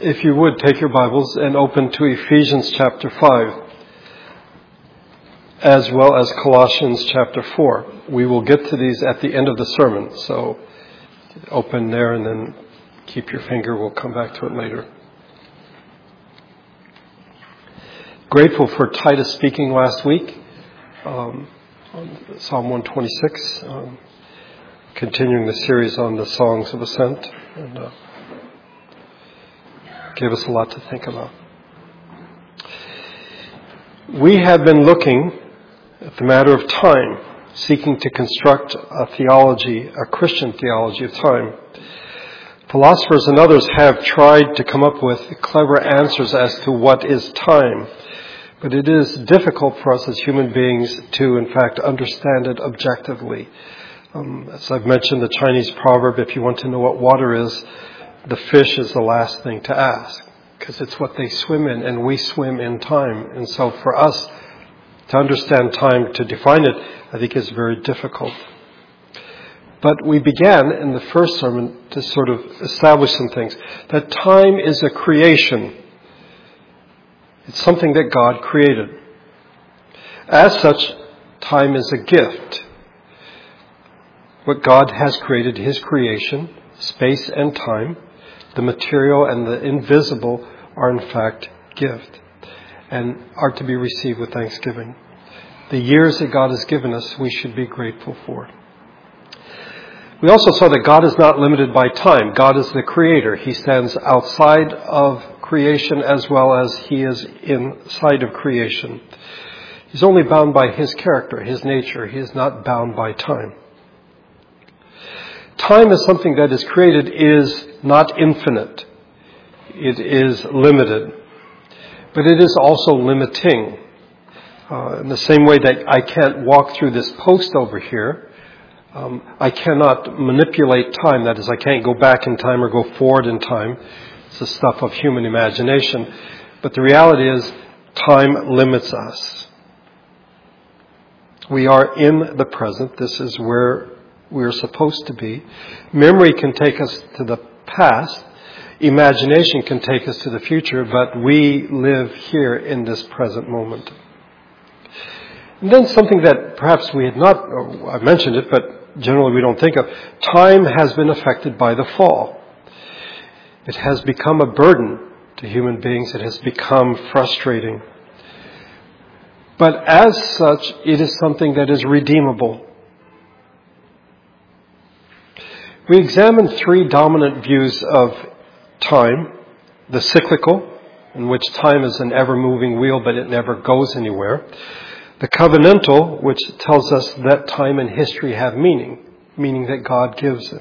If you would, take your Bibles and open to Ephesians chapter 5, as well as Colossians chapter 4. We will get to these at the end of the sermon, so open there and then keep your finger. We'll come back to it later. Grateful for Titus speaking last week on Psalm 126, continuing the series on the Songs of Ascent. And, gave us a lot to think about. We have been looking at the matter of time, seeking to construct a theology, a Christian theology of time. Philosophers and others have tried to come up with clever answers as to what is time, but it is difficult for us as human beings to, in fact, understand it objectively. As I've mentioned, the Chinese proverb, if you want to know what water is, the fish is the last thing to ask, because it's what they swim in, and we swim in time. And so for us to understand time, to define it, I think is very difficult. But we began in the first sermon to sort of establish some things. That time is a creation. It's something that God created. As such, time is a gift. What God has created, His creation, space and time, the material and the invisible, are in fact gift and are to be received with thanksgiving. The years that God has given us, we should be grateful for. We also saw that God is not limited by time. God is the creator. He stands outside of creation as well as He is inside of creation. He's only bound by His character, His nature. He is not bound by time. Time as something that is created is not infinite. It is limited. But it is also limiting. In the same way that I can't walk through this post over here, I cannot manipulate time. That is, I can't go back in time or go forward in time. It's the stuff of human imagination. But the reality is, time limits us. We are in the present. This is where we are supposed to be. Memory can take us to the past. Imagination can take us to the future, but we live here in this present moment. And then something that perhaps we had not, I mentioned it, but generally we don't think of. Time has been affected by the fall. It has become a burden to human beings. It has become frustrating. But as such, it is something that is redeemable. We examined three dominant views of time: the cyclical, in which time is an ever-moving wheel, but it never goes anywhere; the covenantal, which tells us that time and history have meaning, meaning that God gives it;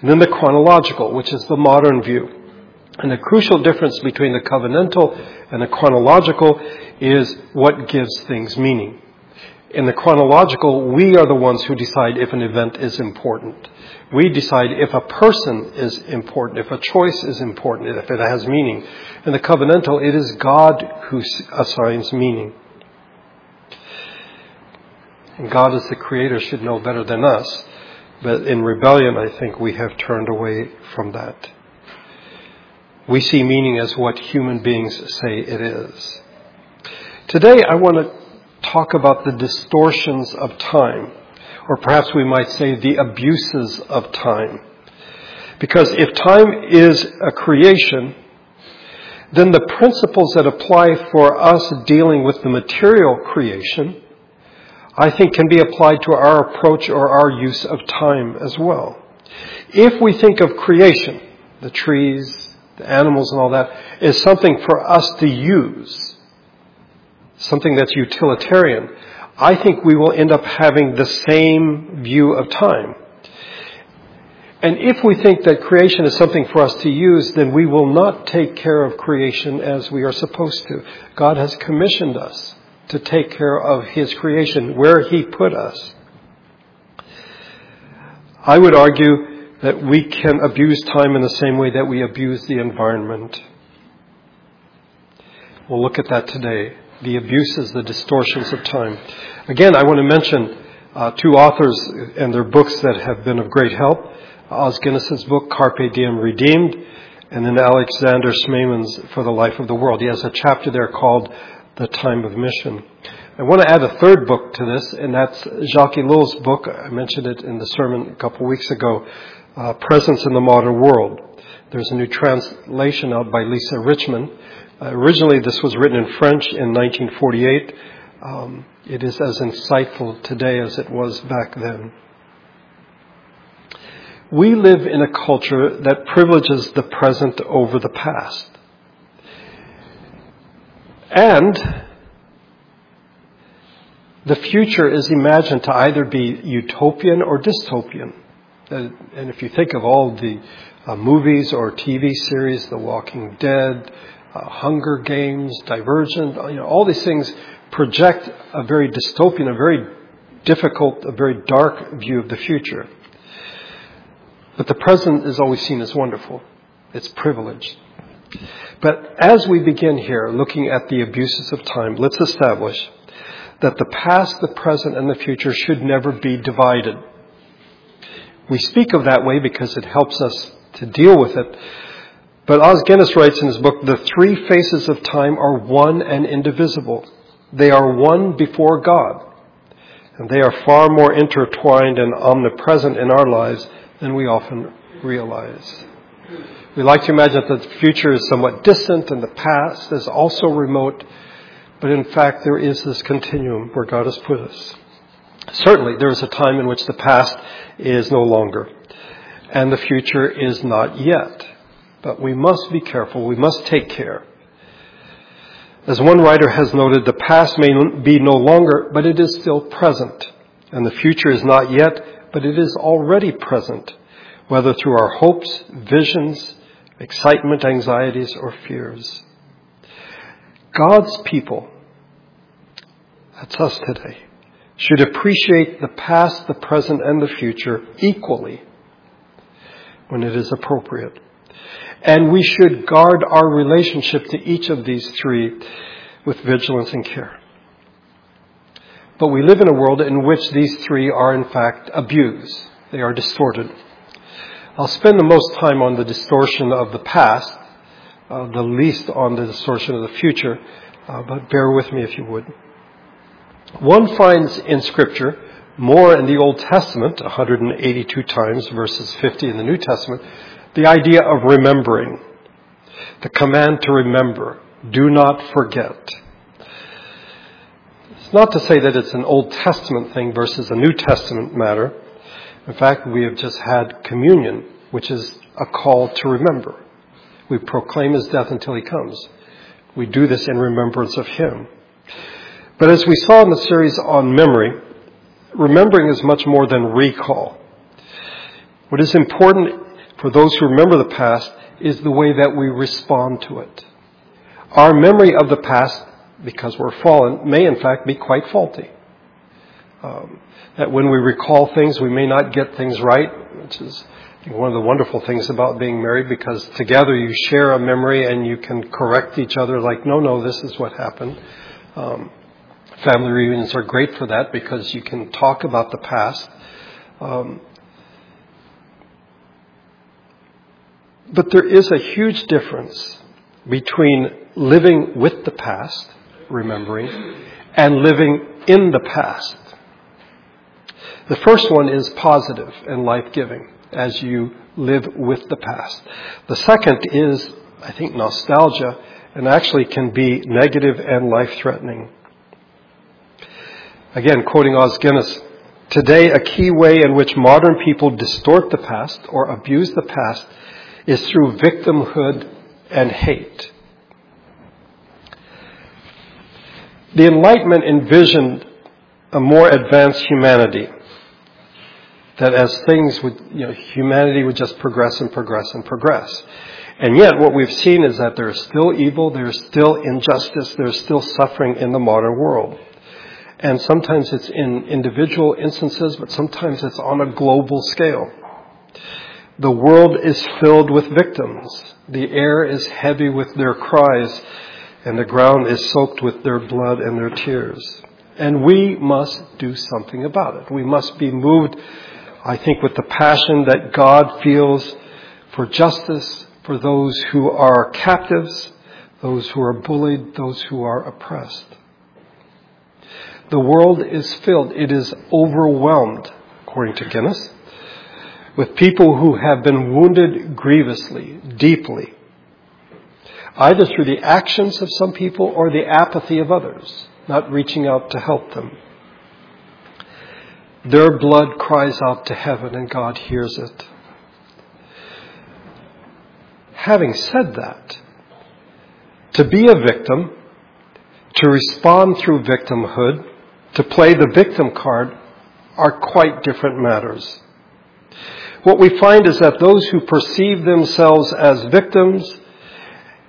and then the chronological, which is the modern view. And the crucial difference between the covenantal and the chronological is what gives things meaning. In the chronological, we are the ones who decide if an event is important. We decide if a person is important, if a choice is important, if it has meaning. In the covenantal, it is God who assigns meaning. And God as the creator should know better than us. But in rebellion, I think we have turned away from that. We see meaning as what human beings say it is. Today, I want to talk about the distortions of time, or perhaps we might say the abuses of time. Because if time is a creation, then the principles that apply for us dealing with the material creation, I think, can be applied to our approach or our use of time as well. If we think of creation, the trees, the animals and all that, is something for us to use, something that's utilitarian, I think we will end up having the same view of time. And if we think that creation is something for us to use, then we will not take care of creation as we are supposed to. God has commissioned us to take care of His creation where He put us. I would argue that we can abuse time in the same way that we abuse the environment. We'll look at that today. The abuses, the distortions of time. Again, I want to mention two authors and their books that have been of great help. Oz Guinness's book, Carpe Diem Redeemed, and then Alexander Schmeman's For the Life of the World. He has a chapter there called The Time of Mission. I want to add a third book to this, and that's Jacques Ellul's book. I mentioned it in the sermon a couple weeks ago, Presence in the Modern World. There's a new translation out by Lisa Richmond. Originally, this was written in French in 1948. It is as insightful today as it was back then. We live in a culture that privileges the present over the past. And the future is imagined to either be utopian or dystopian. And if you think of all the movies or TV series, The Walking Dead, Hunger Games, Divergent, all these things project a very dystopian, a very difficult, a very dark view of the future. But the present is always seen as wonderful. It's privileged. But as we begin here, looking at the abuses of time, let's establish that the past, the present, and the future should never be divided. We speak of that way because it helps us to deal with it. But Oz Guinness writes in his book, the three faces of time are one and indivisible. They are one before God. And they are far more intertwined and omnipresent in our lives than we often realize. We like to imagine that the future is somewhat distant and the past is also remote. But in fact, there is this continuum where God has put us. Certainly, there is a time in which the past is no longer and the future is not yet. But we must be careful. We must take care. As one writer has noted, the past may be no longer, but it is still present. And the future is not yet, but it is already present, whether through our hopes, visions, excitement, anxieties, or fears. God's people, that's us today, should appreciate the past, the present, and the future equally when it is appropriate. And we should guard our relationship to each of these three with vigilance and care. But we live in a world in which these three are, in fact, abused. They are distorted. I'll spend the most time on the distortion of the past, the least on the distortion of the future, but bear with me if you would. One finds in Scripture more in the Old Testament, 182 times verses 50 in the New Testament, the idea of remembering, the command to remember, do not forget. It's not to say that it's an Old Testament thing versus a New Testament matter. In fact, we have just had communion, which is a call to remember. We proclaim his death until he comes. We do this in remembrance of him. But as we saw in the series on memory, remembering is much more than recall. What is important for those who remember the past is the way that we respond to it. Our memory of the past, because we're fallen, may in fact be quite faulty. That when we recall things, we may not get things right, which is one of the wonderful things about being married, because together you share a memory and you can correct each other like, no, this is what happened. Family reunions are great for that because you can talk about the past. But there is a huge difference between living with the past, remembering, and living in the past. The first one is positive and life-giving, as you live with the past. The second is, I think, nostalgia, and actually can be negative and life-threatening. Again, quoting Oz Guinness, today a key way in which modern people distort the past or abuse the past is through victimhood and hate. The Enlightenment envisioned a more advanced humanity, that as things would, humanity would just progress and progress and progress. And yet what we've seen is that there is still evil, there is still injustice, there is still suffering in the modern world. And sometimes it's in individual instances, but sometimes it's on a global scale. The world is filled with victims. The air is heavy with their cries, and the ground is soaked with their blood and their tears. And we must do something about it. We must be moved, I think, with the passion that God feels for justice, for those who are captives, those who are bullied, those who are oppressed. The world is filled, it is overwhelmed, according to Guinness, with people who have been wounded grievously, deeply, either through the actions of some people or the apathy of others, not reaching out to help them. Their blood cries out to heaven, and God hears it. Having said that, to be a victim, to respond through victimhood, to play the victim card, are quite different matters. What we find is that those who perceive themselves as victims,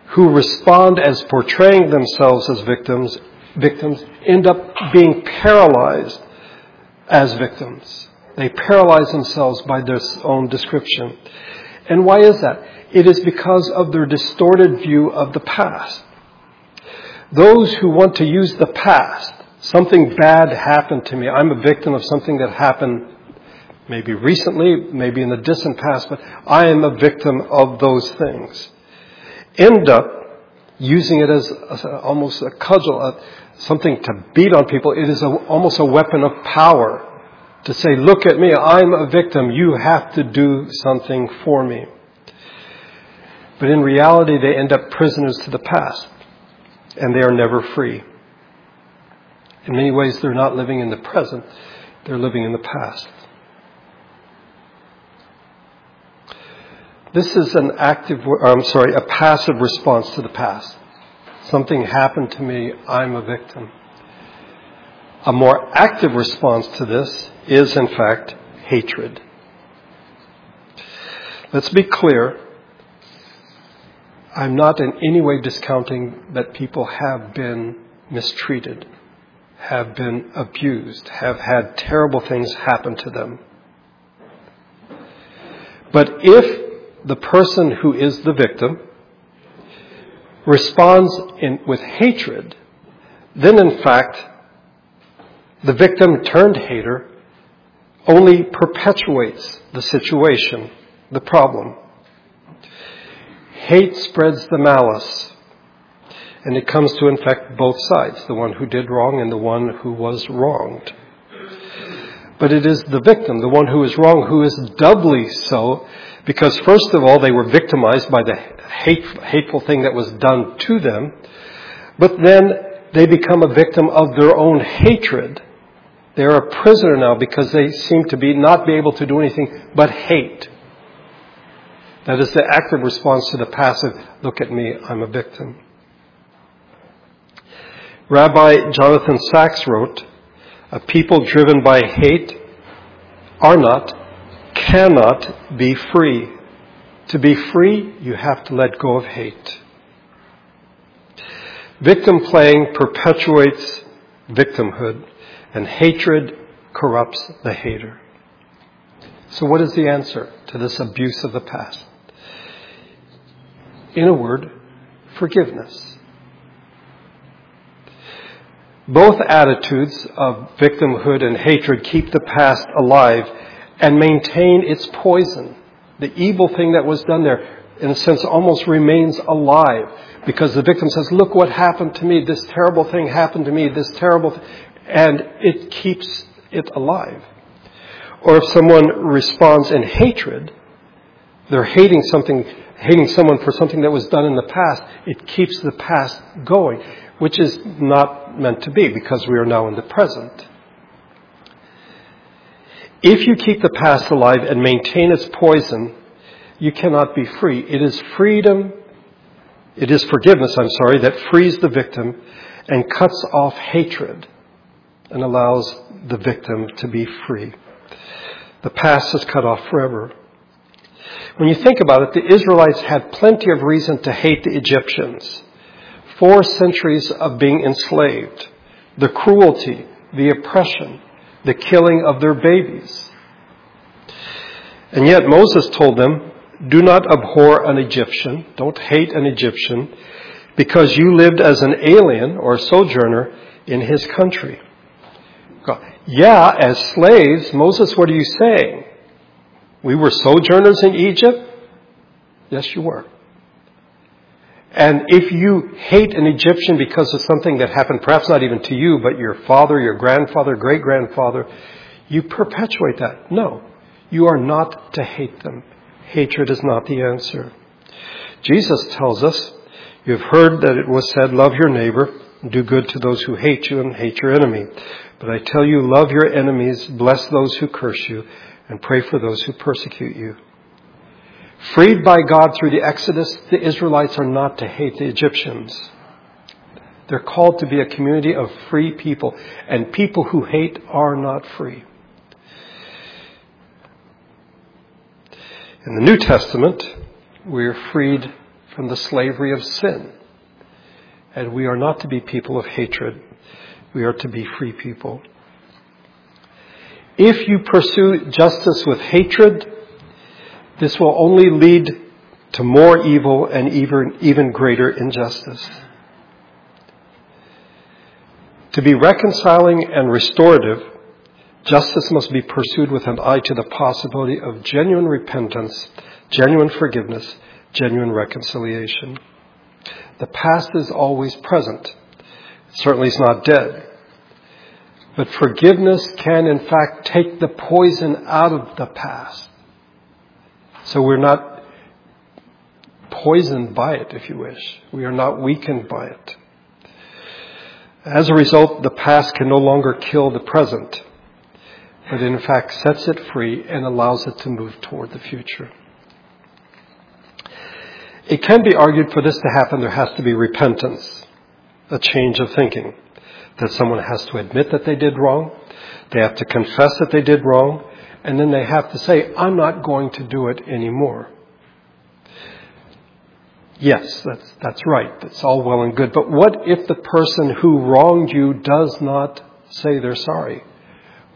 who respond as portraying themselves as victims end up being paralyzed as victims. They paralyze themselves by their own description. And why is that? It is because of their distorted view of the past. Those who want to use the past, something bad happened to me, I'm a victim of something that happened maybe recently, maybe in the distant past, but I am a victim of those things, end up using it as almost a cudgel, something to beat on people. It is almost a weapon of power to say, look at me, I'm a victim, you have to do something for me. But in reality, they end up prisoners to the past, and they are never free. In many ways, they're not living in the present, they're living in the past. This is an a passive response to the past. Something happened to me, I'm a victim. A more active response to this is, in fact, hatred. Let's be clear. I'm not in any way discounting that people have been mistreated, have been abused, have had terrible things happen to them. But if the person who is the victim responds with hatred, then in fact, the victim turned hater only perpetuates the situation, the problem. Hate spreads the malice, and it comes to infect both sides, the one who did wrong and the one who was wronged. But it is the victim, the one who is wrong, who is doubly so, because first of all, they were victimized by the hateful thing that was done to them, but then they become a victim of their own hatred. They are a prisoner now because they seem to be not be able to do anything but hate. That is the active response to the passive, look at me, I'm a victim. Rabbi Jonathan Sacks wrote, a people driven by hate are not, cannot be free. To be free, you have to let go of hate. Victim playing perpetuates victimhood, and hatred corrupts the hater. So what is the answer to this abuse of the past? In a word, forgiveness. Both attitudes of victimhood and hatred keep the past alive and maintain its poison. The evil thing that was done there, in a sense, almost remains alive because the victim says, look what happened to me, this terrible thing happened to me, and it keeps it alive. Or if someone responds in hatred, they're hating someone for something that was done in the past, it keeps the past going, which is not meant to be because we are now in the present. If you keep the past alive and maintain its poison, you cannot be free. It is forgiveness, that frees the victim and cuts off hatred and allows the victim to be free. The past is cut off forever. When you think about it, the Israelites had plenty of reason to hate the Egyptians. 4 centuries of being enslaved, the cruelty, the oppression, the killing of their babies. And yet Moses told them, do not abhor an Egyptian, don't hate an Egyptian, because you lived as an alien or sojourner in his country. God. Yeah, as slaves, Moses, what are you saying? We were sojourners in Egypt? Yes, you were. And if you hate an Egyptian because of something that happened, perhaps not even to you, but your father, your grandfather, great-grandfather, you perpetuate that. No, you are not to hate them. Hatred is not the answer. Jesus tells us, you've heard that it was said, love your neighbor, do good to those who hate you and hate your enemy. But I tell you, love your enemies, bless those who curse you, and pray for those who persecute you. Freed by God through the Exodus, the Israelites are not to hate the Egyptians. They're called to be a community of free people, and people who hate are not free. In the New Testament, we are freed from the slavery of sin, and we are not to be people of hatred. We are to be free people. If you pursue justice with hatred, this will only lead to more evil and even greater injustice. To be reconciling and restorative, justice must be pursued with an eye to the possibility of genuine repentance, genuine forgiveness, genuine reconciliation. The past is always present. Certainly it's not dead. But forgiveness can, in fact, take the poison out of the past. So we're not poisoned by it, if you wish. We are not weakened by it. As a result, the past can no longer kill the present, but in fact sets it free and allows it to move toward the future. It can be argued for this to happen, there has to be repentance, a change of thinking, that someone has to admit that they did wrong, they have to confess that they did wrong, and then they have to say, I'm not going to do it anymore. Yes, that's right. That's all well and good. But what if the person who wronged you does not say they're sorry?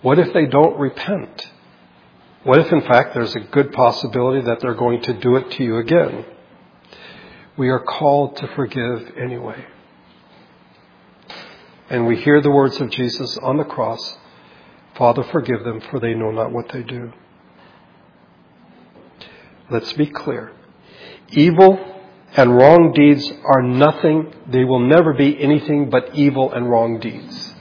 What if they don't repent? What if, in fact, there's a good possibility that they're going to do it to you again? We are called to forgive anyway. And we hear the words of Jesus on the cross, Father, forgive them, for they know not what they do. Let's be clear. Evil and wrong deeds are nothing. They will never be anything but evil and wrong deeds.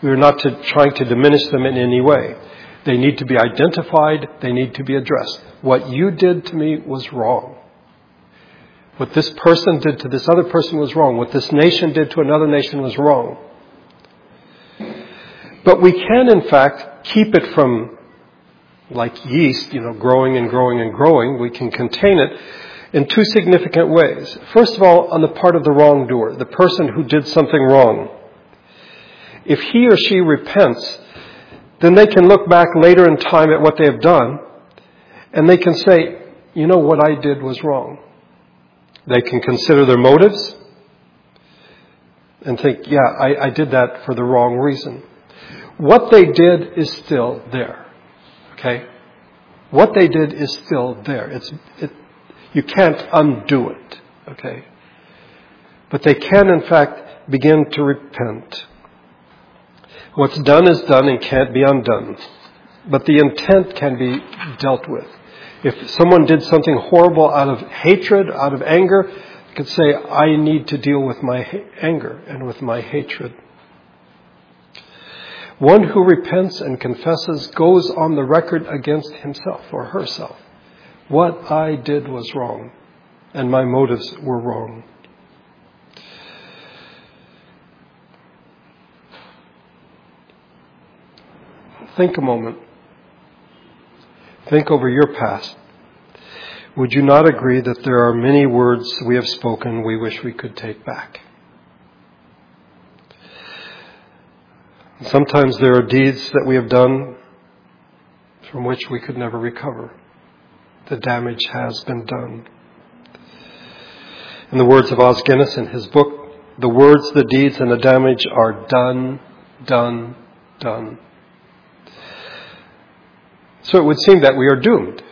We are not trying to diminish them in any way. They need to be identified. They need to be addressed. What you did to me was wrong. What this person did to this other person was wrong. What this nation did to another nation was wrong. But we can, in fact, keep it from, like yeast, growing and growing and growing. We can contain it in two significant ways. First of all, on the part of the wrongdoer, the person who did something wrong. If he or she repents, then they can look back later in time at what they have done, and they can say, what I did was wrong. They can consider their motives and think, I did that for the wrong reason. What they did is still there, okay? What they did is still there. You can't undo it, okay? But they can, in fact, begin to repent. What's done is done and can't be undone. But the intent can be dealt with. If someone did something horrible out of hatred, out of anger, they could say, I need to deal with my anger and with my hatred. One who repents and confesses goes on the record against himself or herself. What I did was wrong, and my motives were wrong. Think a moment. Think over your past. Would you not agree that there are many words we have spoken we wish we could take back? Sometimes there are deeds that we have done from which we could never recover. The damage has been done. In the words of Oz Guinness in his book, the words, the deeds, and the damage are done, done, done. So it would seem that we are doomed,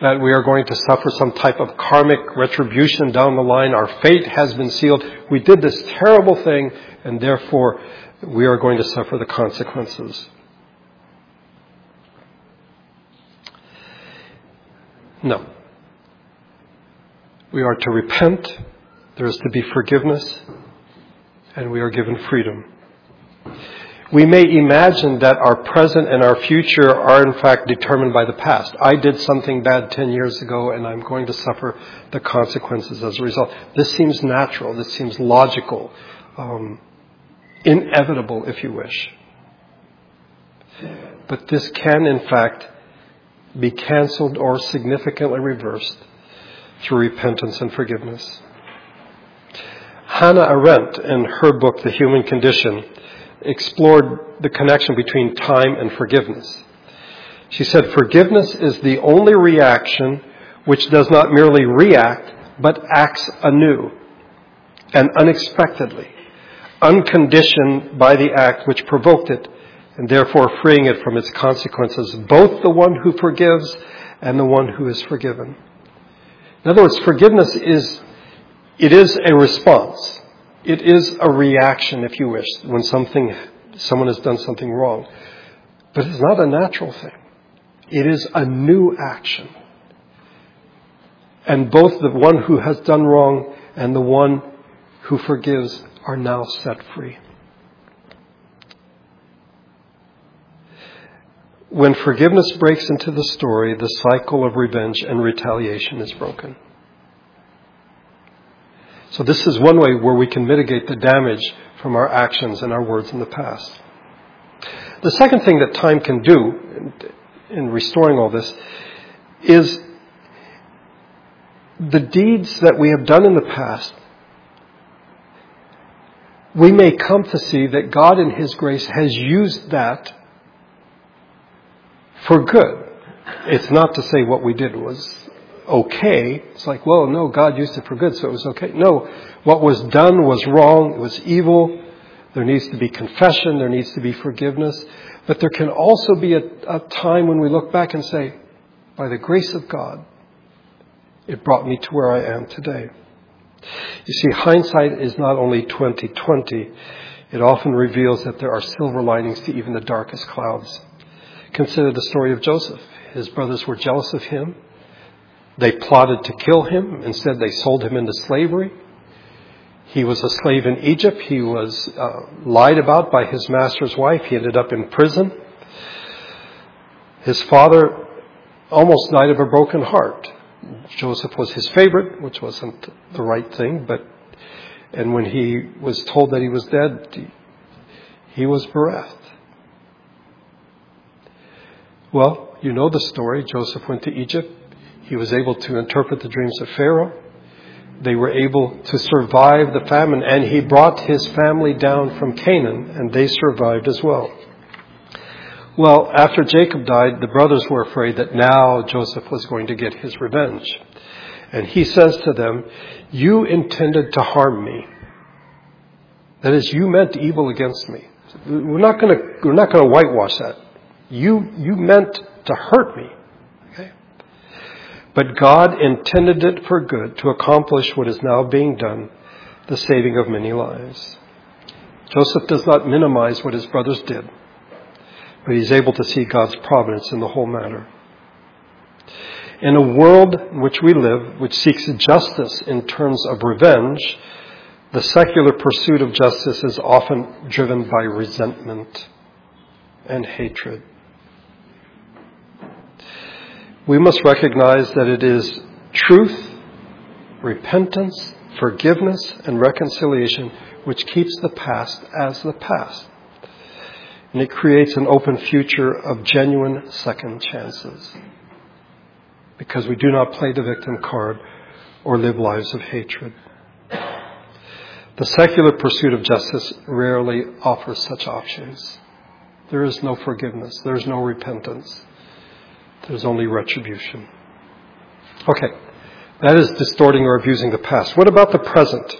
that we are going to suffer some type of karmic retribution down the line. Our fate has been sealed. We did this terrible thing, and therefore we are going to suffer the consequences. No. We are to repent, there is to be forgiveness, and we are given freedom. We may imagine that our present and our future are in fact determined by the past. I did something bad 10 years ago and I'm going to suffer the consequences as a result. This seems natural, this seems logical, inevitable if you wish. But this can in fact be canceled or significantly reversed through repentance and forgiveness. Hannah Arendt, in her book, The Human Condition, explored the connection between time and forgiveness. She said, forgiveness is the only reaction which does not merely react, but acts anew and unexpectedly, unconditioned by the act which provoked it, and therefore freeing it from its consequences, both the one who forgives and the one who is forgiven. In other words, forgiveness is a response. It is a reaction, if you wish, when someone has done something wrong. But it's not a natural thing. It is a new action. And both the one who has done wrong and the one who forgives are now set free. When forgiveness breaks into the story, the cycle of revenge and retaliation is broken. So this is one way where we can mitigate the damage from our actions and our words in the past. The second thing that time can do in restoring all this is the deeds that we have done in the past, we may come to see that God in His grace has used that for good. It's not to say what we did was okay. It's like, well, no, God used it for good, so it was okay. No, what was done was wrong. It was evil. There needs to be confession. There needs to be forgiveness. But there can also be a time when we look back and say, by the grace of God, it brought me to where I am today. You see, hindsight is not only 20/20. It often reveals that there are silver linings to even the darkest clouds. Consider the story of Joseph. His brothers were jealous of him. They plotted to kill him. Instead, they sold him into slavery. He was a slave in Egypt. He was lied about by his master's wife. He ended up in prison. His father almost died of a broken heart. Joseph was his favorite, which wasn't the right thing. And when he was told that he was dead, he was bereft. Well, you know the story. Joseph went to Egypt. He was able to interpret the dreams of Pharaoh. They were able to survive the famine, and he brought his family down from Canaan, and they survived as well. Well, after Jacob died, the brothers were afraid that now Joseph was going to get his revenge. And he says to them, "You intended to harm me. That is, you meant evil against me. We're not going to whitewash that. You meant to hurt me, okay? But God intended it for good to accomplish what is now being done, the saving of many lives." Joseph does not minimize what his brothers did, but he's able to see God's providence in the whole matter. In a world in which we live, which seeks justice in terms of revenge, the secular pursuit of justice is often driven by resentment and hatred. We must recognize that it is truth, repentance, forgiveness, and reconciliation which keeps the past as the past. And it creates an open future of genuine second chances, because we do not play the victim card or live lives of hatred. The secular pursuit of justice rarely offers such options. There is no forgiveness. There is no repentance. There's only retribution. Okay, that is distorting or abusing the past. What about the present?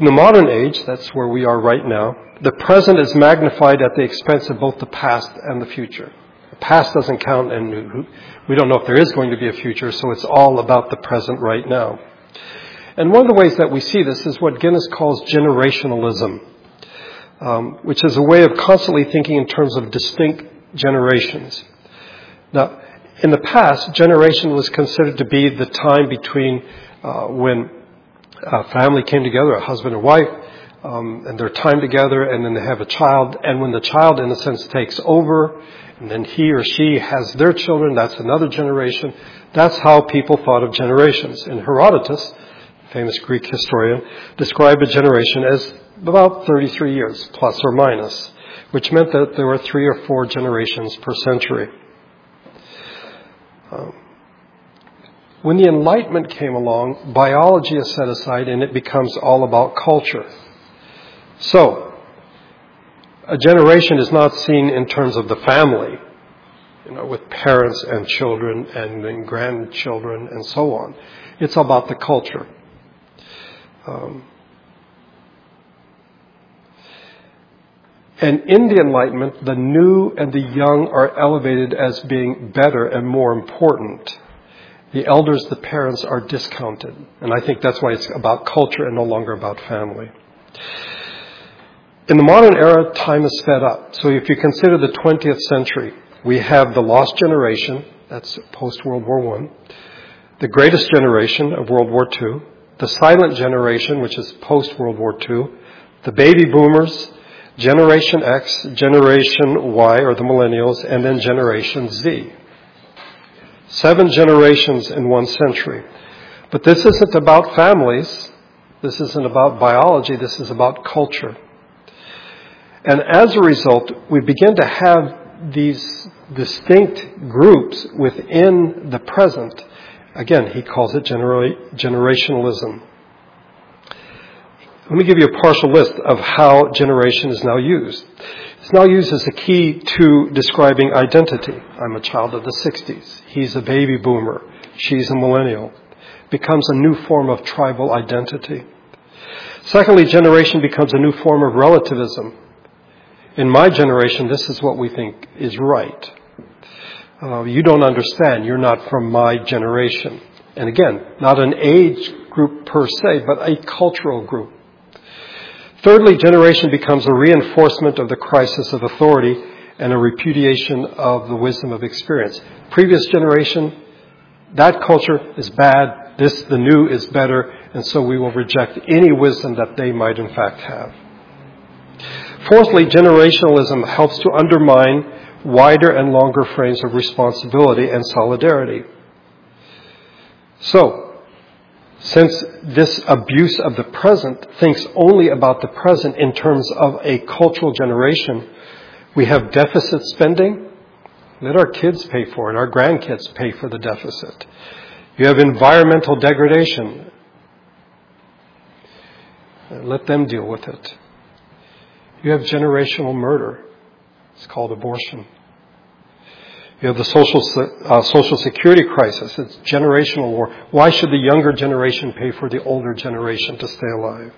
In the modern age, that's where we are right now, the present is magnified at the expense of both the past and the future. The past doesn't count, and we don't know if there is going to be a future, so it's all about the present right now. And one of the ways that we see this is what Guinness calls generationalism, which is a way of constantly thinking in terms of distinct generations. Now, in the past, generation was considered to be the time between when a family came together, a husband and wife, and their time together, and then they have a child, and when the child, in a sense, takes over, and then he or she has their children, that's another generation. That's how people thought of generations. And Herodotus, famous Greek historian, described a generation as about 33 years, plus or minus, which meant that there were 3 or 4 generations per century. When the Enlightenment came along, biology is set aside and it becomes all about culture. So, a generation is not seen in terms of the family, you know, with parents and children and grandchildren and so on. It's about the culture. And in the Enlightenment, the new and the young are elevated as being better and more important. The elders, the parents, are discounted. And I think that's why it's about culture and no longer about family. In the modern era, time is sped up. So if you consider the 20th century, we have the lost generation, that's post-World War I, the greatest generation of World War II, the silent generation, which is post-World War II, the baby boomers, Generation X, Generation Y, or the millennials, and then Generation Z. 7 generations in 1 century. But this isn't about families. This isn't about biology. This is about culture. And as a result, we begin to have these distinct groups within the present. Again, he calls it generationalism. Let me give you a partial list of how generation is now used. It's now used as a key to describing identity. I'm a child of the 60s. He's a baby boomer. She's a millennial. Becomes a new form of tribal identity. Secondly, generation becomes a new form of relativism. In my generation, this is what we think is right. You don't understand. You're not from my generation. And again, not an age group per se, but a cultural group. Thirdly, generation becomes a reinforcement of the crisis of authority and a repudiation of the wisdom of experience. Previous generation, that culture is bad, this, the new, is better, and so we will reject any wisdom that they might in fact have. Fourthly, generationalism helps to undermine wider and longer frames of responsibility and solidarity. So, since this abuse of the present thinks only about the present in terms of a cultural generation, we have deficit spending. Let our kids pay for it. Our grandkids pay for the deficit. You have environmental degradation. Let them deal with it. You have generational murder. It's called abortion. You have the social security crisis. It's generational war. Why should the younger generation pay for the older generation to stay alive?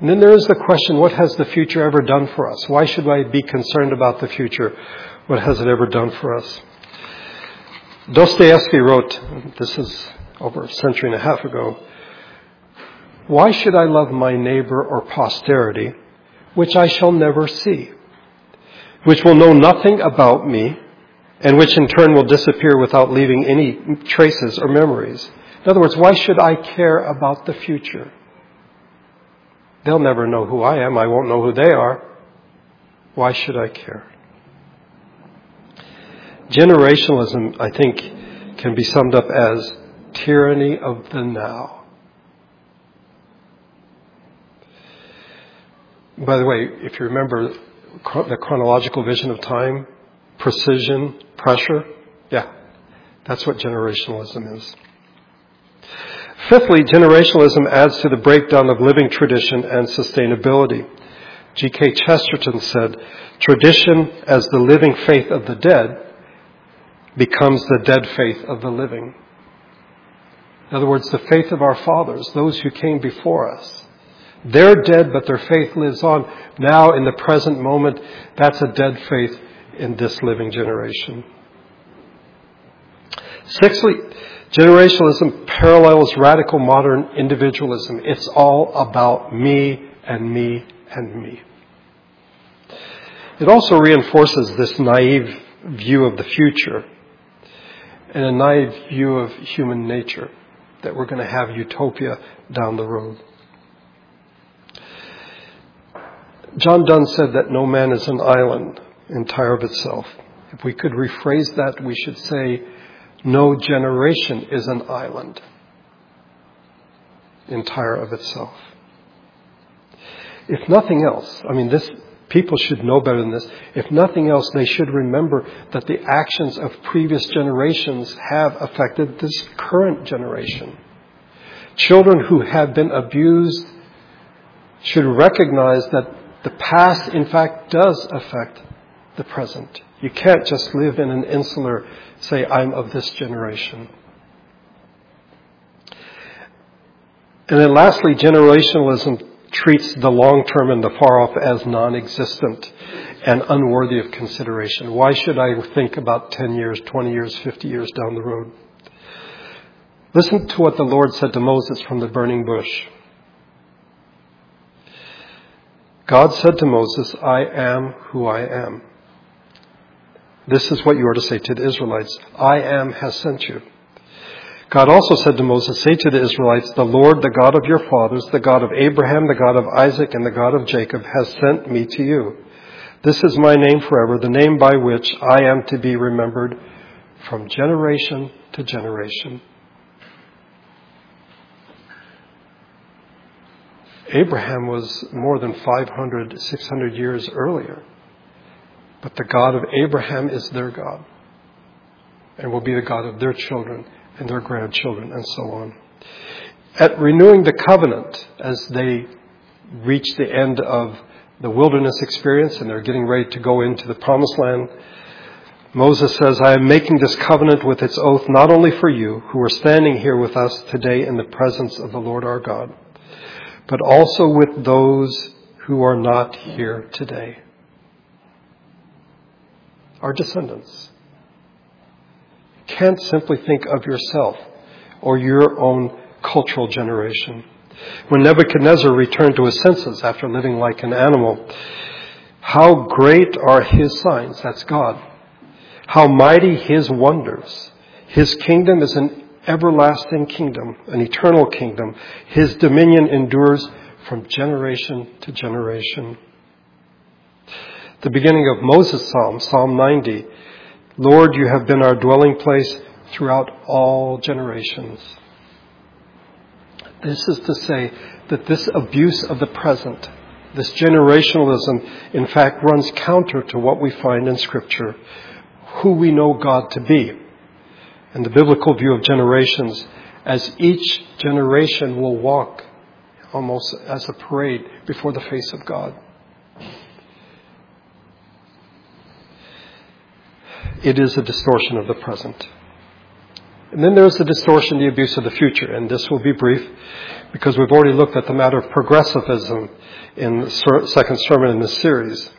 And then there is the question, what has the future ever done for us? Why should I be concerned about the future? What has it ever done for us? Dostoevsky wrote, this is over a century and a half ago, "Why should I love my neighbor or posterity, which I shall never see, which will know nothing about me, and which in turn will disappear without leaving any traces or memories." In other words, why should I care about the future? They'll never know who I am. I won't know who they are. Why should I care? Generationalism, I think, can be summed up as tyranny of the now. By the way, if you remember the chronological vision of time, precision, pressure. Yeah, that's what generationalism is. Fifthly, generationalism adds to the breakdown of living tradition and sustainability. G.K. Chesterton said, "Tradition as the living faith of the dead becomes the dead faith of the living." In other words, the faith of our fathers, those who came before us, they're dead, but their faith lives on. Now, in the present moment, that's a dead faith in this living generation. Sixthly, generationalism parallels radical modern individualism. It's all about me and me and me. It also reinforces this naive view of the future and a naive view of human nature. that we're going to have utopia down the road. John Donne said that no man is an island entire of itself. If we could rephrase that, we should say no generation is an island entire of itself. If nothing else, I mean, this people should know better than this. If nothing else, they should remember that the actions of previous generations have affected this current generation. Children who have been abused should recognize that the past, in fact, does affect the present. You can't just live in an insular, say, I'm of this generation. And then lastly, generationalism treats the long-term and the far-off as non-existent and unworthy of consideration. Why should I think about 10 years, 20 years, 50 years down the road? Listen to what the Lord said to Moses from the burning bush. God said to Moses, I am who I am. This is what you are to say to the Israelites. I am has sent you. God also said to Moses, say to the Israelites, the Lord, the God of your fathers, the God of Abraham, the God of Isaac, and the God of Jacob has sent me to you. This is my name forever, the name by which I am to be remembered from generation to generation. Abraham was more than 500, 600 years earlier. But the God of Abraham is their God and will be the God of their children and their grandchildren and so on. At renewing the covenant, as they reach the end of the wilderness experience and they're getting ready to go into the promised land, Moses says, I am making this covenant with its oath not only for you who are standing here with us today in the presence of the Lord our God, but also with those who are not here today. Our descendants. You can't simply think of yourself or your own cultural generation. When Nebuchadnezzar returned to his senses after living like an animal, how great are his signs, that's God. How mighty his wonders. His kingdom is an everlasting kingdom, an eternal kingdom. His dominion endures from generation to generation. The beginning of Moses' Psalm, Psalm 90, Lord, you have been our dwelling place throughout all generations. This is to say that this abuse of the present, this generationalism, in fact, runs counter to what we find in Scripture, who we know God to be, and the biblical view of generations, as each generation will walk almost as a parade before the face of God. It is a distortion of the present. And then there's the distortion, the abuse of the future. And this will be brief because we've already looked at the matter of progressivism in the second sermon in this series.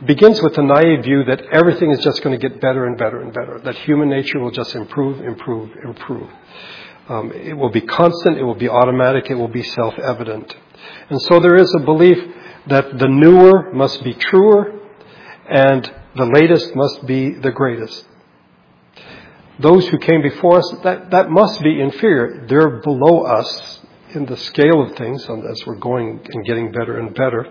It begins with the naive view that everything is just going to get better and better and better, that human nature will just improve. It will be constant, it will be automatic, it will be self-evident. And so there is a belief that the newer must be truer and the latest must be the greatest. Those who came before us, that must be inferior. They're below us in the scale of things as we're going and getting better and better.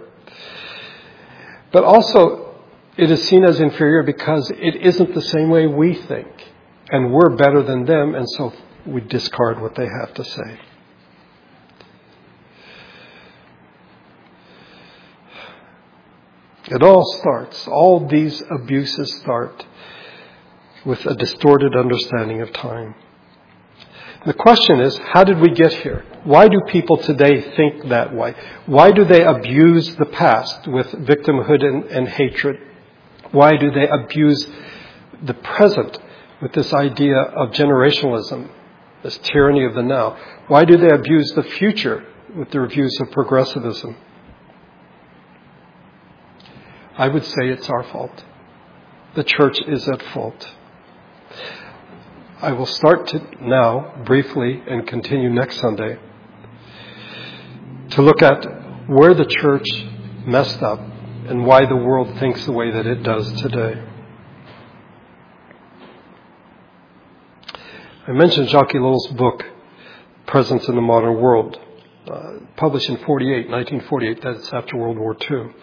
But also, it is seen as inferior because it isn't the same way we think. And we're better than them, and so we discard what they have to say. It all starts, all these abuses start with a distorted understanding of time. The question is, how did we get here? Why do people today think that way? Why do they abuse the past with victimhood and hatred? Why do they abuse the present with this idea of generationalism, this tyranny of the now? Why do they abuse the future with their views of progressivism? I would say it's our fault. The church is at fault. I will start to now briefly and continue next Sunday to look at where the church messed up and why the world thinks the way that it does today. I mentioned Jacques Ellul's book, Presence in the Modern World, published in 1948. That's after World War II.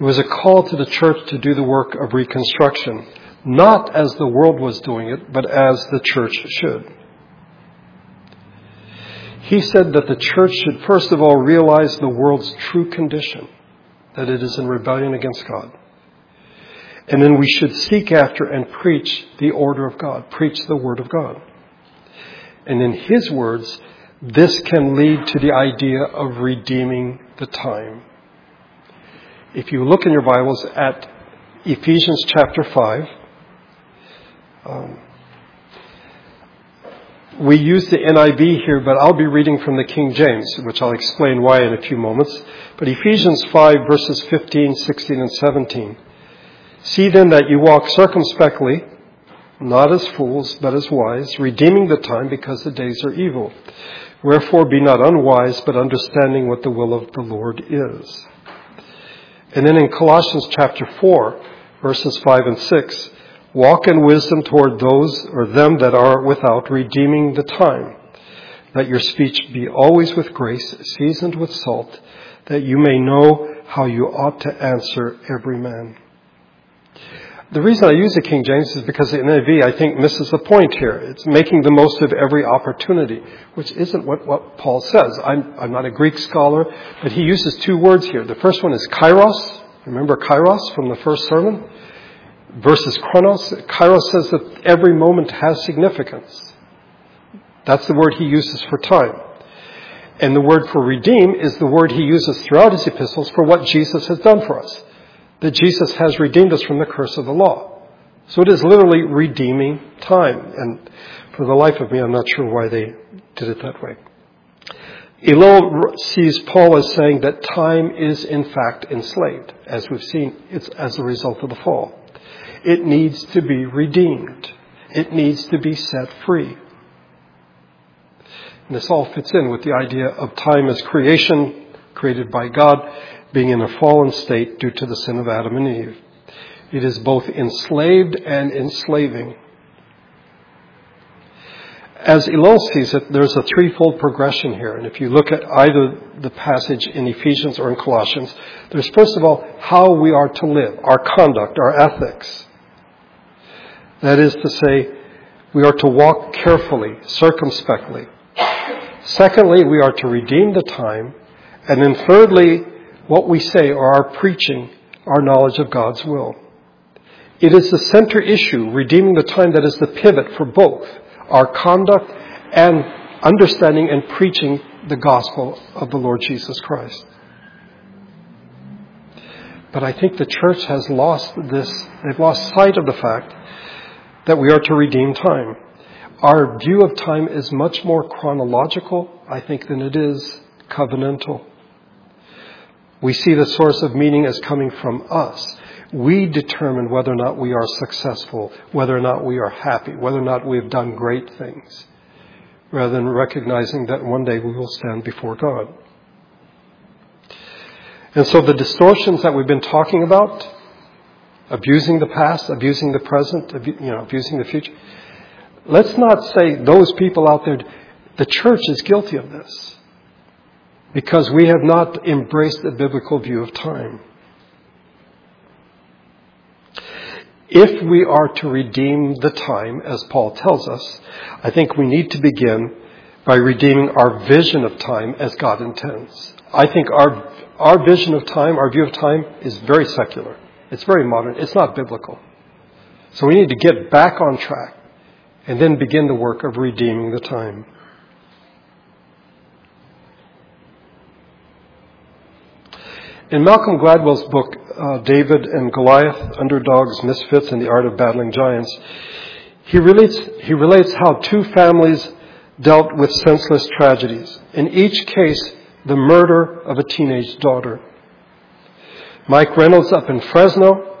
It was a call to the church to do the work of reconstruction, not as the world was doing it, but as the church should. He said that the church should first of all realize the world's true condition, that it is in rebellion against God. And then we should seek after and preach the order of God, preach the word of God. And in his words, this can lead to the idea of redeeming the time. If you look in your Bibles at Ephesians chapter 5, we use the NIV here, but I'll be reading from the King James, which I'll explain why in a few moments. But Ephesians 5, verses 15, 16, and 17. See then that you walk circumspectly, not as fools, but as wise, redeeming the time because the days are evil. Wherefore be not unwise, but understanding what the will of the Lord is. And then in Colossians chapter 4, verses 5 and 6, walk in wisdom toward those or them that are without, redeeming the time. Let your speech be always with grace, seasoned with salt, that you may know how you ought to answer every man. The reason I use the King James is because the NIV, I think, misses the point here. It's making the most of every opportunity, which isn't what Paul says. I'm not a Greek scholar, but he uses two words here. The first one is kairos. Remember kairos from the first sermon? Versus chronos. Kairos says that every moment has significance. That's the word he uses for time. And the word for redeem is the word he uses throughout his epistles for what Jesus has done for us. That Jesus has redeemed us from the curse of the law. So it is literally redeeming time. And for the life of me, I'm not sure why they did it that way. Elo sees Paul as saying that time is in fact enslaved. As we've seen, it's as a result of the fall. It needs to be redeemed. It needs to be set free. And this all fits in with the idea of time as creation, created by God, being in a fallen state due to the sin of Adam and Eve. It is both enslaved and enslaving. As Elul sees it, there's a threefold progression here. And if you look at either the passage in Ephesians or in Colossians, there's first of all how we are to live, our conduct, our ethics. That is to say, we are to walk carefully, circumspectly. Secondly, we are to redeem the time. And then thirdly, what we say or our preaching, our knowledge of God's will. It is the center issue, redeeming the time, that is the pivot for both our conduct and understanding and preaching the gospel of the Lord Jesus Christ. But I think the church has lost this. They've lost sight of the fact that we are to redeem time. Our view of time is much more chronological, I think, than it is covenantal. We see the source of meaning as coming from us. We determine whether or not we are successful, whether or not we are happy, whether or not we have done great things, rather than recognizing that one day we will stand before God. And so the distortions that we've been talking about, abusing the past, abusing the present, abusing the future, let's not say those people out there, the church is guilty of this. Because we have not embraced the biblical view of time. If we are to redeem the time, as Paul tells us, I think we need to begin by redeeming our vision of time as God intends. I think our vision of time, our view of time, is very secular. It's very modern. It's not biblical. So we need to get back on track and then begin the work of redeeming the time. In Malcolm Gladwell's book, David and Goliath, Underdogs, Misfits, and the Art of Battling Giants, he relates how two families dealt with senseless tragedies. In each case, the murder of a teenage daughter. Mike Reynolds up in Fresno,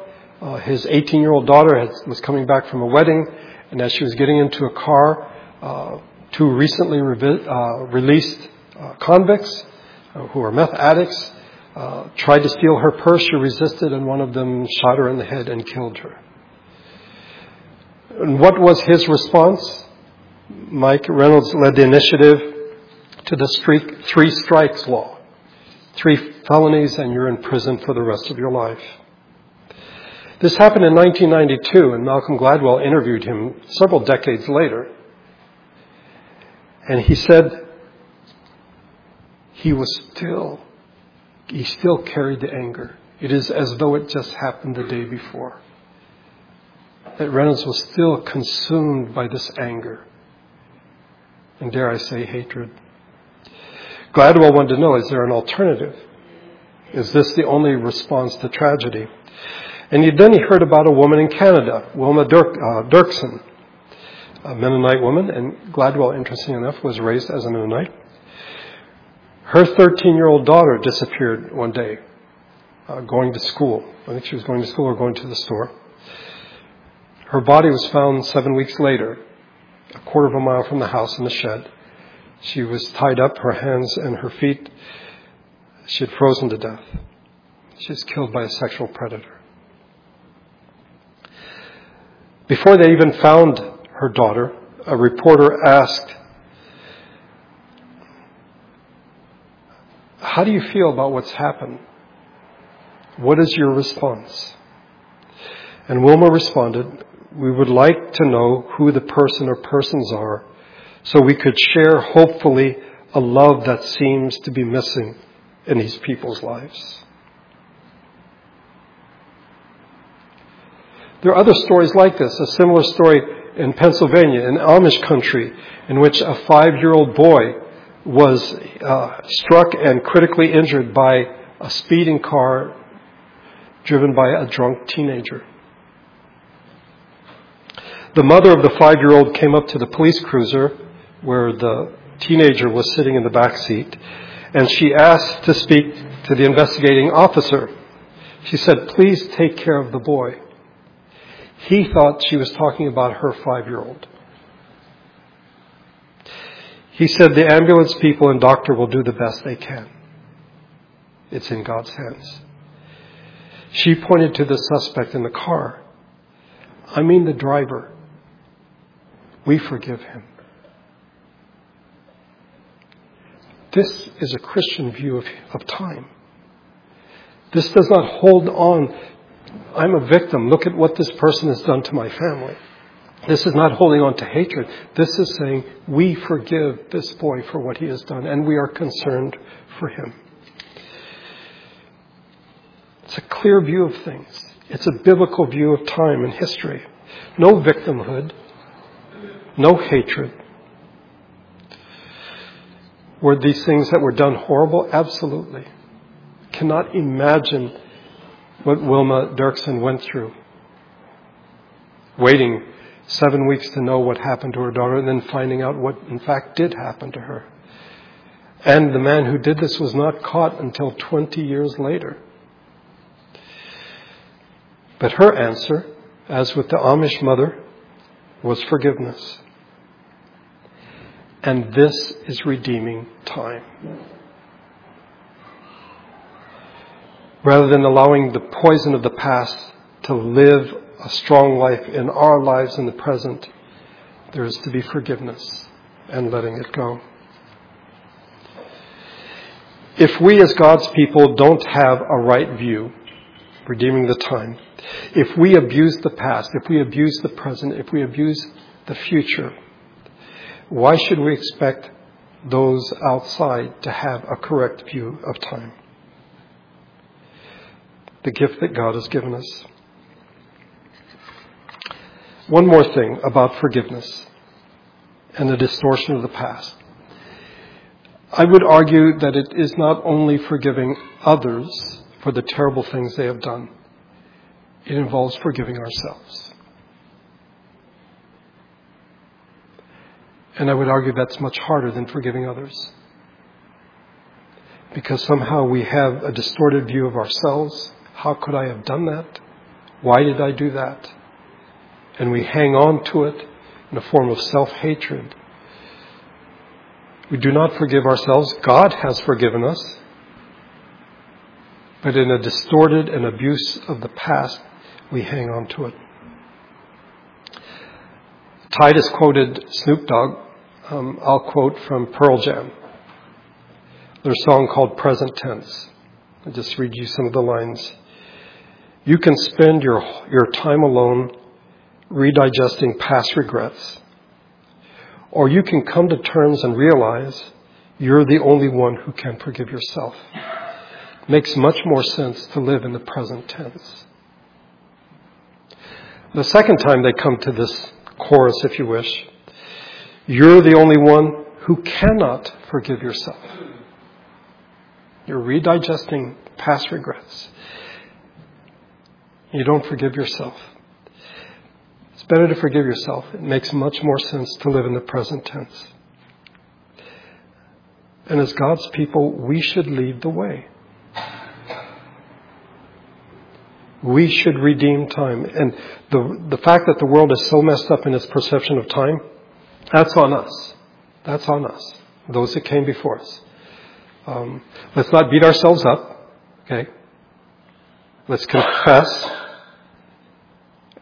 his 18-year-old daughter was coming back from a wedding, and as she was getting into a car, two recently released convicts who are meth addicts, tried to steal her purse. She resisted, and one of them shot her in the head and killed her. And what was his response? Mike Reynolds led the initiative to the three strikes law. 3 felonies and you're in prison for the rest of your life. This happened in 1992, and Malcolm Gladwell interviewed him several decades later. And he said he still carried the anger. It is as though it just happened the day before. That Reynolds was still consumed by this anger. And dare I say, hatred. Gladwell wanted to know, is there an alternative? Is this the only response to tragedy? And then he heard about a woman in Canada, Wilma Dirksen, a Mennonite woman, and Gladwell, interestingly enough, was raised as a Mennonite. Her 13-year-old daughter disappeared one day, going to school. I think she was going to school or going to the store. Her body was found 7 weeks later, a quarter of a mile from the house in the shed. She was tied up, her hands and her feet. She had frozen to death. She was killed by a sexual predator. Before they even found her daughter, a reporter asked, "How do you feel about what's happened? What is your response?" And Wilma responded, "We would like to know who the person or persons are so we could share, hopefully, a love that seems to be missing in these people's lives." There are other stories like this. A similar story in Pennsylvania, in Amish country, in which a 5-year-old boy was struck and critically injured by a speeding car driven by a drunk teenager. The mother of the 5-year-old came up to the police cruiser where the teenager was sitting in the back seat, and she asked to speak to the investigating officer. She said, "Please take care of the boy." He thought she was talking about her 5-year-old. He said the ambulance people and doctor will do the best they can. It's in God's hands. She pointed to the suspect in the car. I mean the driver. We forgive him. This is a Christian view of time. This does not hold on. I'm a victim. Look at what this person has done to my family. This is not holding on to hatred. This is saying, we forgive this boy for what he has done, and we are concerned for him. It's a clear view of things. It's a biblical view of time and history. No victimhood. No hatred. Were these things that were done horrible? Absolutely. Cannot imagine what Wilma Dirksen went through, waiting 7 weeks to know what happened to her daughter and then finding out what, in fact, did happen to her. And the man who did this was not caught until 20 years later. But her answer, as with the Amish mother, was forgiveness. And this is redeeming time. Rather than allowing the poison of the past to live a strong life in our lives in the present, there is to be forgiveness and letting it go. If we as God's people don't have a right view, redeeming the time, if we abuse the past, if we abuse the present, if we abuse the future, why should we expect those outside to have a correct view of time? The gift that God has given us. One more thing about forgiveness and the distortion of the past. I would argue that it is not only forgiving others for the terrible things they have done. It involves forgiving ourselves. And I would argue that's much harder than forgiving others. Because somehow we have a distorted view of ourselves. How could I have done that? Why did I do that? And we hang on to it in a form of self-hatred. We do not forgive ourselves. God has forgiven us. But in a distorted and abuse of the past, we hang on to it. Titus quoted Snoop Dogg. I'll quote from Pearl Jam. their song called Present Tense. I'll just read you some of the lines. You can spend your time alone redigesting past regrets, or you can come to terms and realize you're the only one who can forgive yourself. Makes much more sense to live in the present tense. The second time they come to this chorus, if you wish, you're the only one who cannot forgive yourself. You're redigesting past regrets. You don't forgive yourself. It's better to forgive yourself. It makes much more sense to live in the present tense. And as God's people, we should lead the way. We should redeem time. And the fact that the world is so messed up in its perception of time, that's on us. That's on us, those that came before us. Let's not beat ourselves up, okay? Let's confess,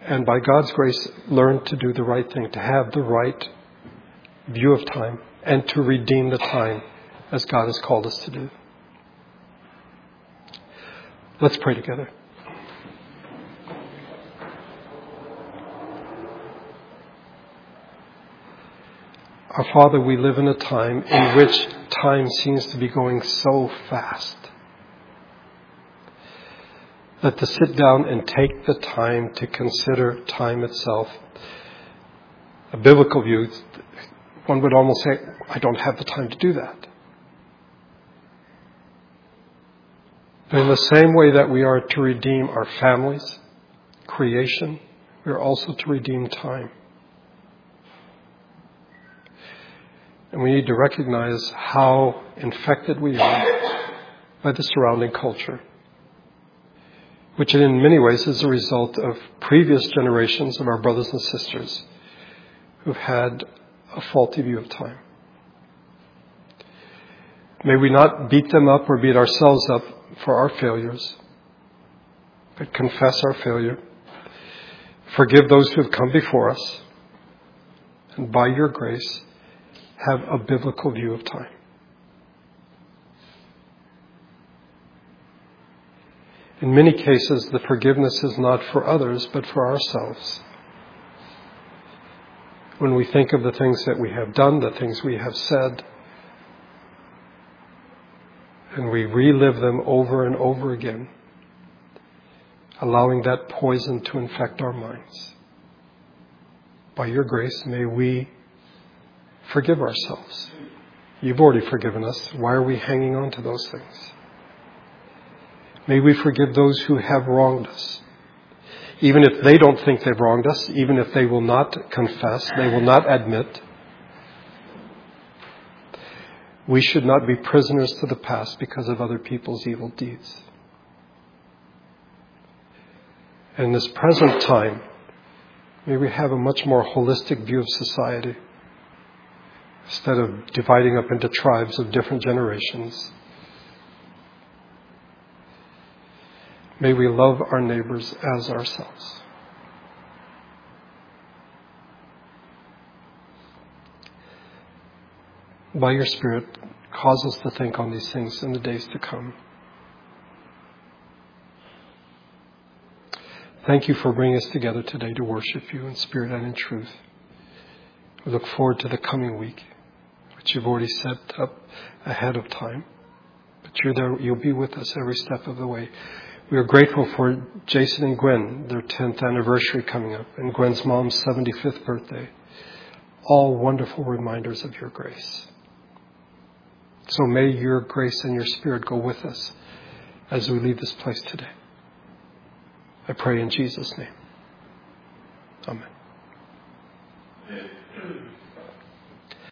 and by God's grace, learn to do the right thing, to have the right view of time, and to redeem the time as God has called us to do. Let's pray together. Our Father, we live in a time in which time seems to be going so fast that to sit down and take the time to consider time itself, a biblical view, one would almost say, I don't have the time to do that. But in the same way that we are to redeem our families, creation, we are also to redeem time. And we need to recognize how infected we are by the surrounding culture, which in many ways is a result of previous generations of our brothers and sisters who've had a faulty view of time. May we not beat them up or beat ourselves up for our failures, but confess our failure, forgive those who have come before us, and by your grace, have a biblical view of time. In many cases, the forgiveness is not for others, but for ourselves. When we think of the things that we have done, the things we have said, and we relive them over and over again, allowing that poison to infect our minds. By your grace, may we forgive ourselves. You've already forgiven us. Why are we hanging on to those things? May we forgive those who have wronged us. Even if they don't think they've wronged us, even if they will not confess, they will not admit, we should not be prisoners to the past because of other people's evil deeds. And in this present time, may we have a much more holistic view of society. Instead of dividing up into tribes of different generations, may we love our neighbors as ourselves. By your Spirit, cause us to think on these things in the days to come. Thank you for bringing us together today to worship you in spirit and in truth. We look forward to the coming week, which you've already set up ahead of time. But you're there, you'll be with us every step of the way. We are grateful for Jason and Gwen, their 10th anniversary coming up, and Gwen's mom's 75th birthday. All wonderful reminders of your grace. So may your grace and your Spirit go with us as we leave this place today. I pray in Jesus' name. Amen.